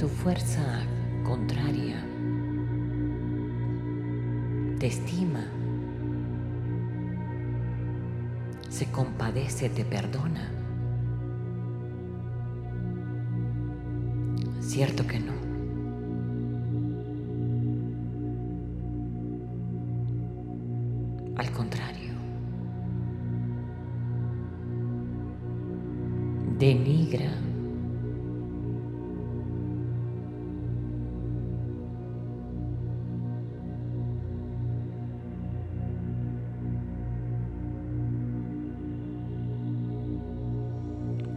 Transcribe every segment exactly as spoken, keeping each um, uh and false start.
tu fuerza contraria te estima, se compadece, te perdona. Cierto que no. Al contrario, denigra,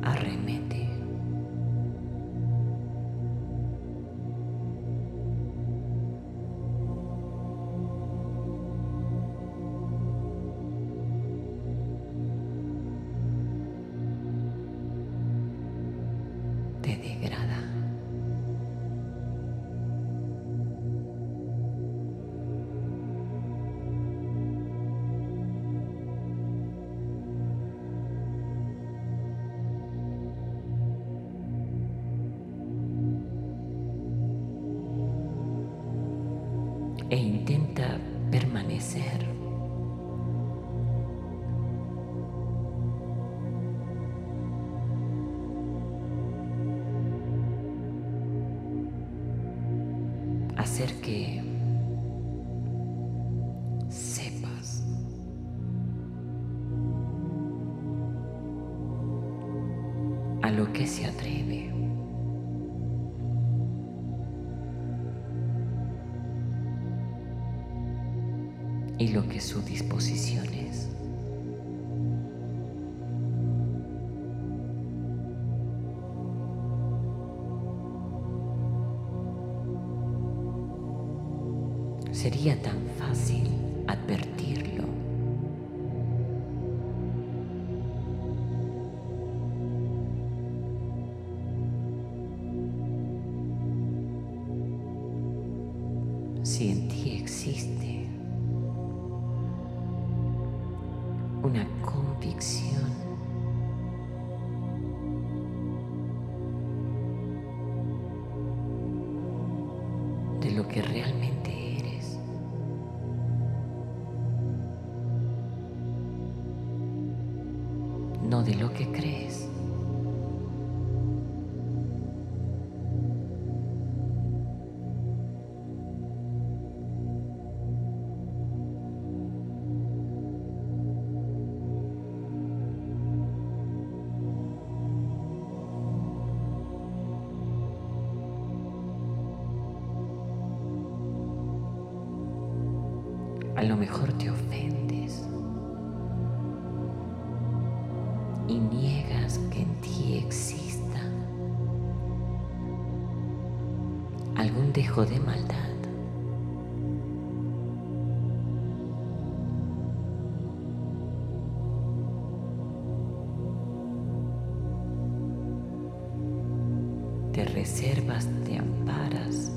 arremete, te degrada. E intenta permanecer hacer que sepas a lo que se atreve. Y lo que su disposición es. Sería tan fácil advertirlo. Si en ti existe una convicción de lo que realmente eres, no de lo que crees. A lo mejor te ofendes y niegas que en ti exista algún dejo de maldad. Te reservas, te amparas,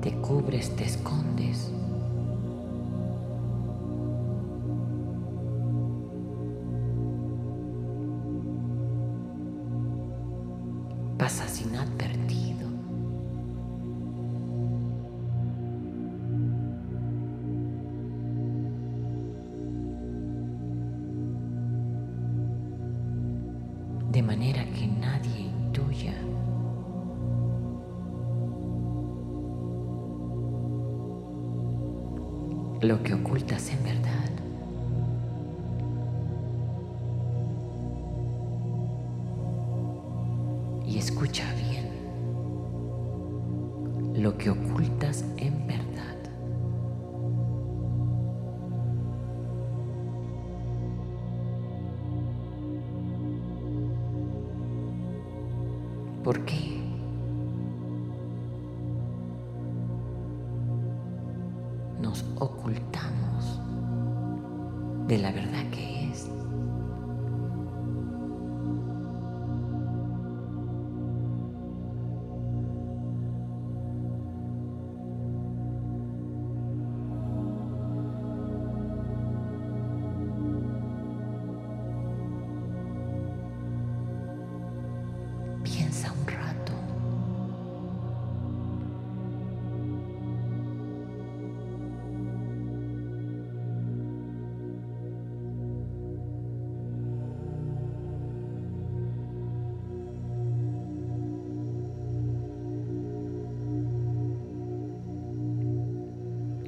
te cubres, te escondes. Pasas inadvertido. De manera que nadie intuya lo que ocultas en verdad. Y escucha bien, lo que ocultas en verdad. ¿Por qué? Nos ocultamos de la verdad que es.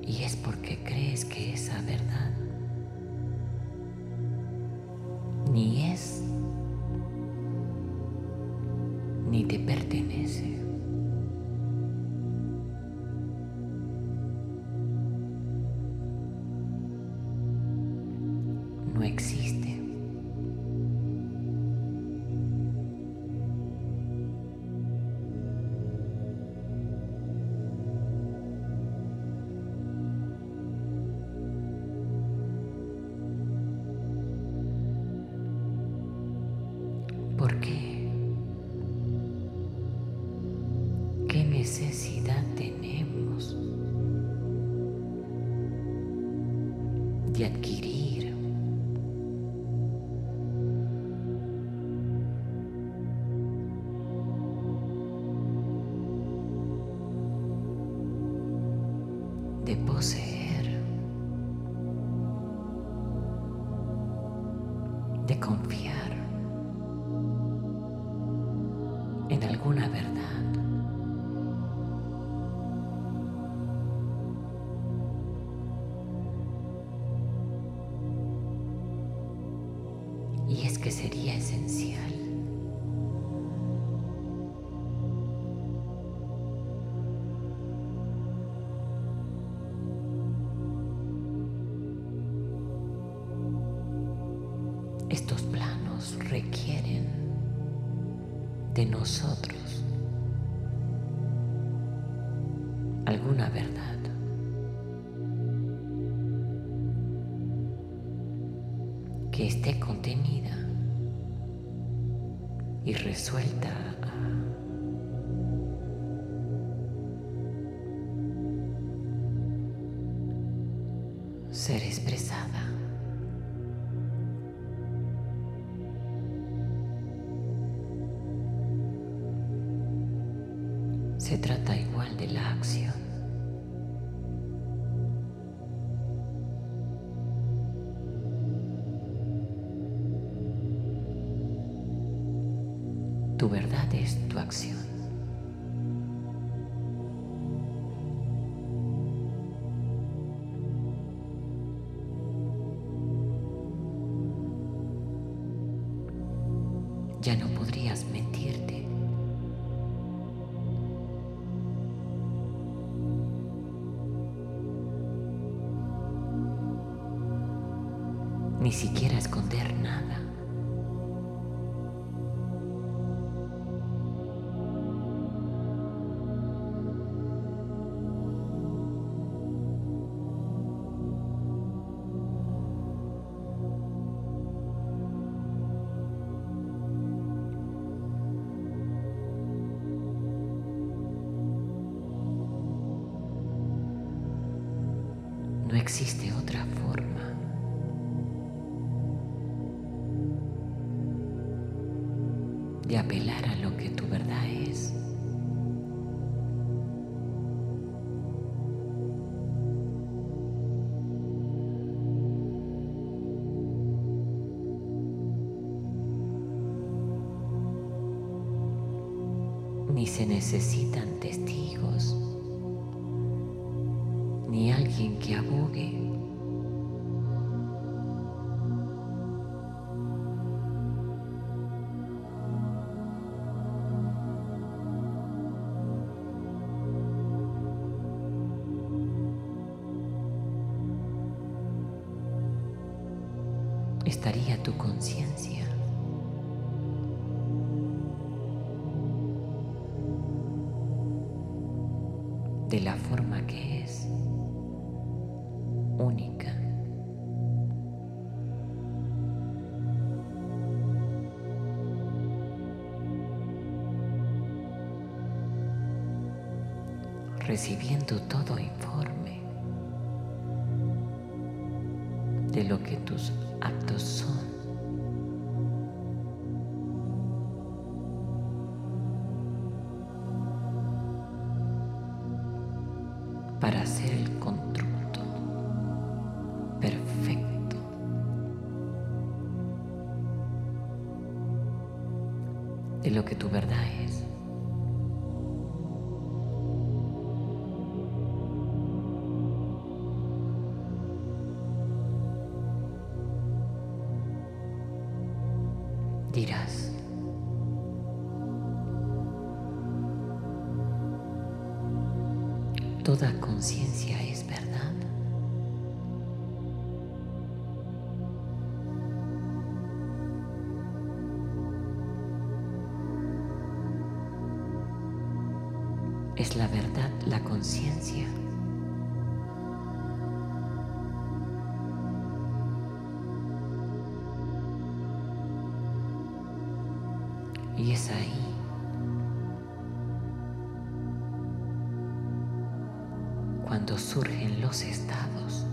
y es porque crees que esa verdad ni es ni te pertenece. No existe. ¿Por qué? ¿Qué necesidad tenemos de adquirir de poseer, de confiar en alguna verdad? Y es que sería esencial . Estos planos requieren de nosotros alguna verdad. Que esté contenida y resuelta a ser expresada. Se trata igual de la acción. Tu verdad es tu acción. Ya no podrías mentirte. Ni siquiera esconder nada. No existe otra forma. De apelar a lo que tu verdad es. Ni se necesitan testigos, ni alguien que abogue. Estaría tu conciencia. De la forma que es. Única. Recibiendo todo informe. De lo que tus actos son. Para hacer el constructo perfecto. De lo que tu verdad es. dirás. Toda conciencia es verdad. Es la verdad, la conciencia. Y es ahí cuando surgen los estados.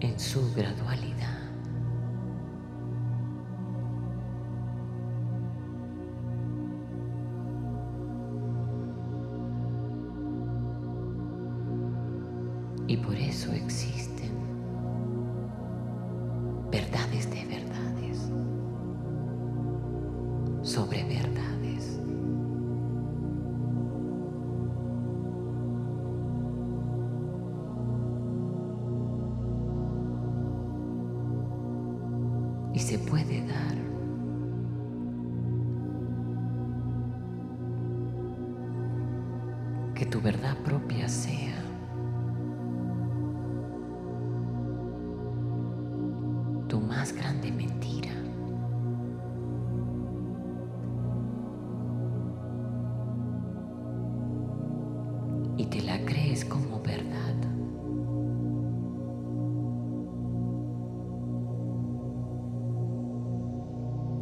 En su gradualidad. Y por eso existen verdades de verdades sobre verdades. Y se puede dar que tu verdad propia sea tu más grande mentira. Y te la crees como verdad.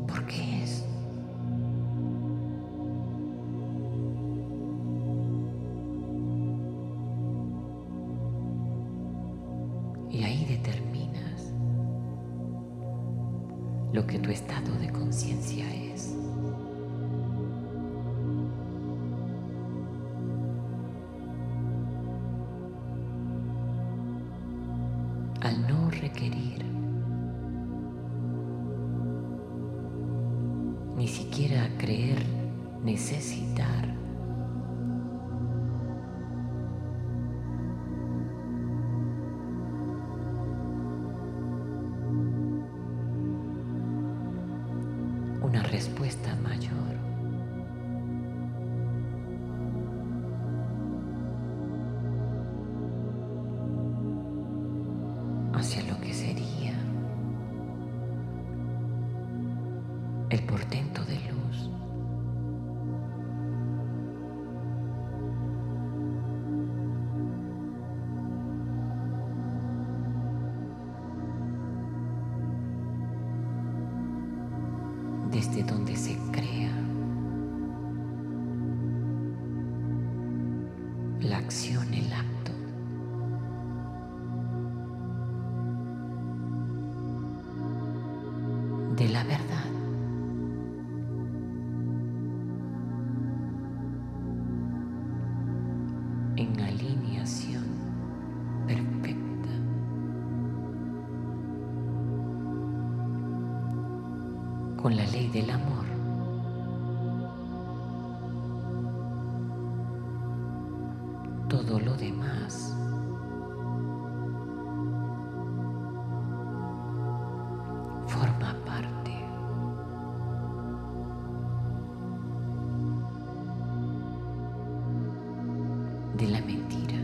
Porque es y ahí determinas lo que tu estado de conciencia es. Al no requerir ni siquiera creer necesitar una respuesta mayor. Hacia lo que sería el portento de luz. Desde donde se crea la acción, el acto. De la verdad. En alineación perfecta. Con la ley del amor. Todo lo demás forma parte de la mentira.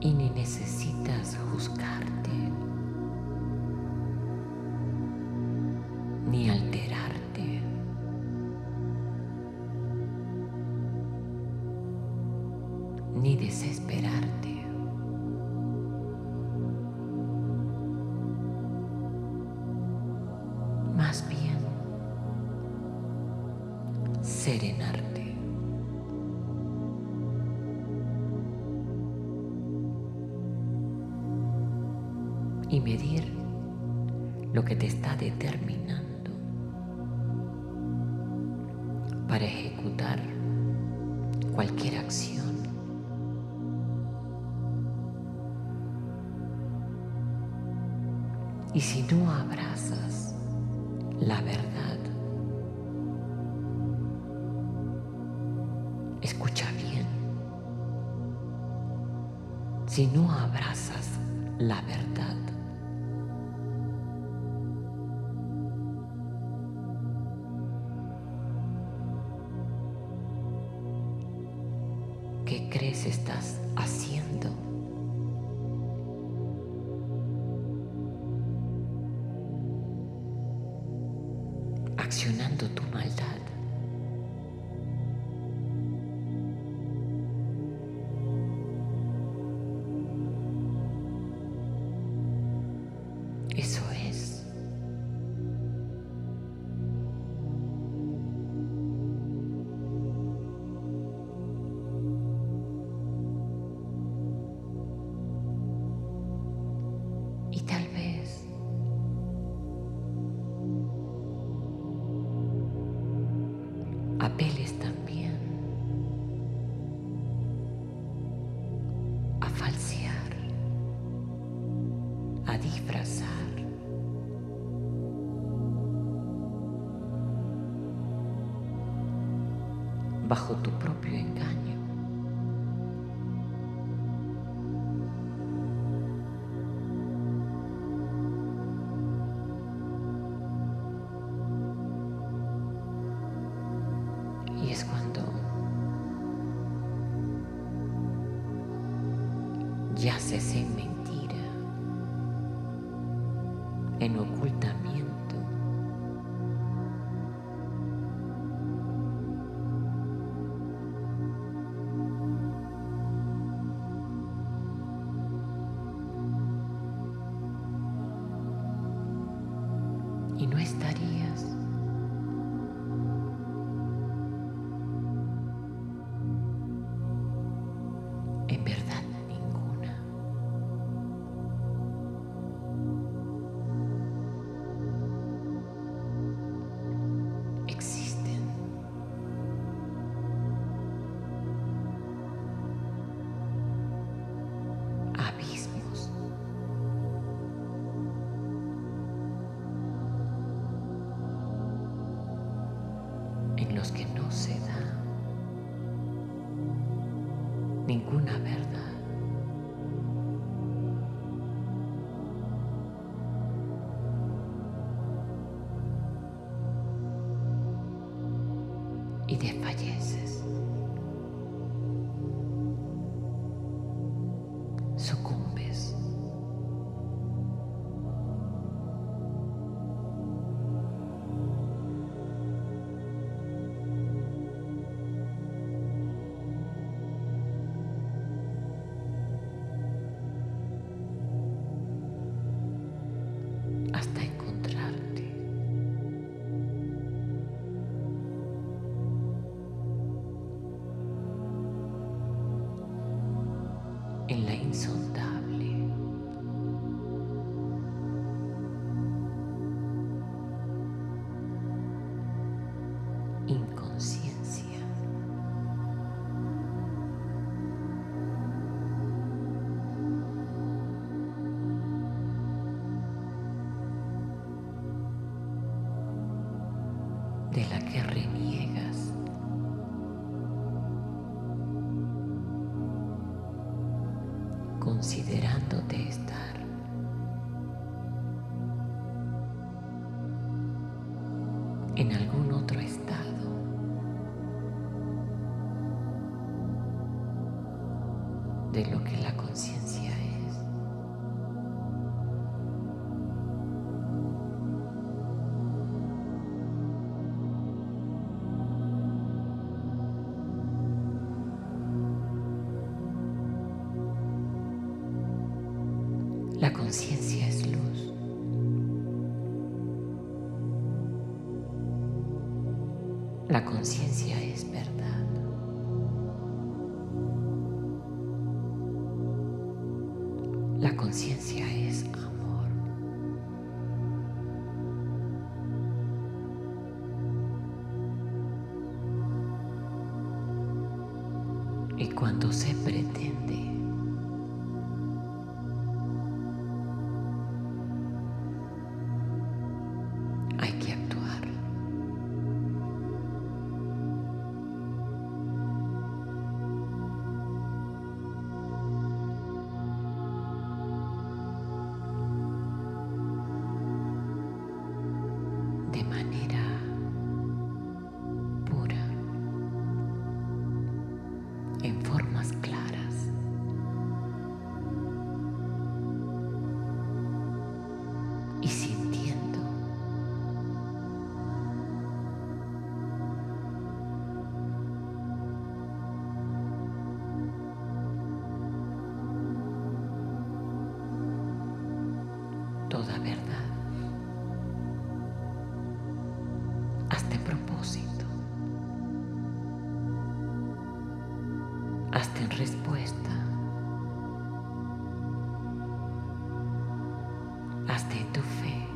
Y ni necesitas juzgarte, ni alterarte. Ni desesperarte. Más bien, serenarte. Y medir lo que te está determinando para ejecutar cualquier acción. Y si no abrazas la verdad. Escucha bien. Si no abrazas la verdad, ¿qué crees estás haciendo? Accionando tu maldad. Eso es. Y tal vez apeles también a falsear, a disfrazar. Bajo tu propio engaño. Y es cuando yaces en mentira, en ocultamiento. Y no estarías en verdad ninguna. Existen abismos. En los que no se da ninguna verdad. Y desfalleces. Sucumbes. Hasta encontrarte en la insondable inconsciencia. De la que reniegas. Considerándote estar. En algún otro estado. De lo que la conciencia es. La conciencia es luz. La conciencia es verdad. La conciencia es amor. Y cuando se pretende hay que actuar. de manera pura, en formas claras. Y sintiendo toda verdad, hazte propósito, hazte respuesta, hazte tu fe.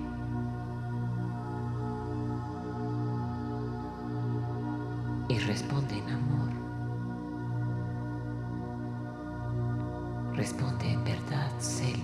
Y responde en amor, responde en verdad, sé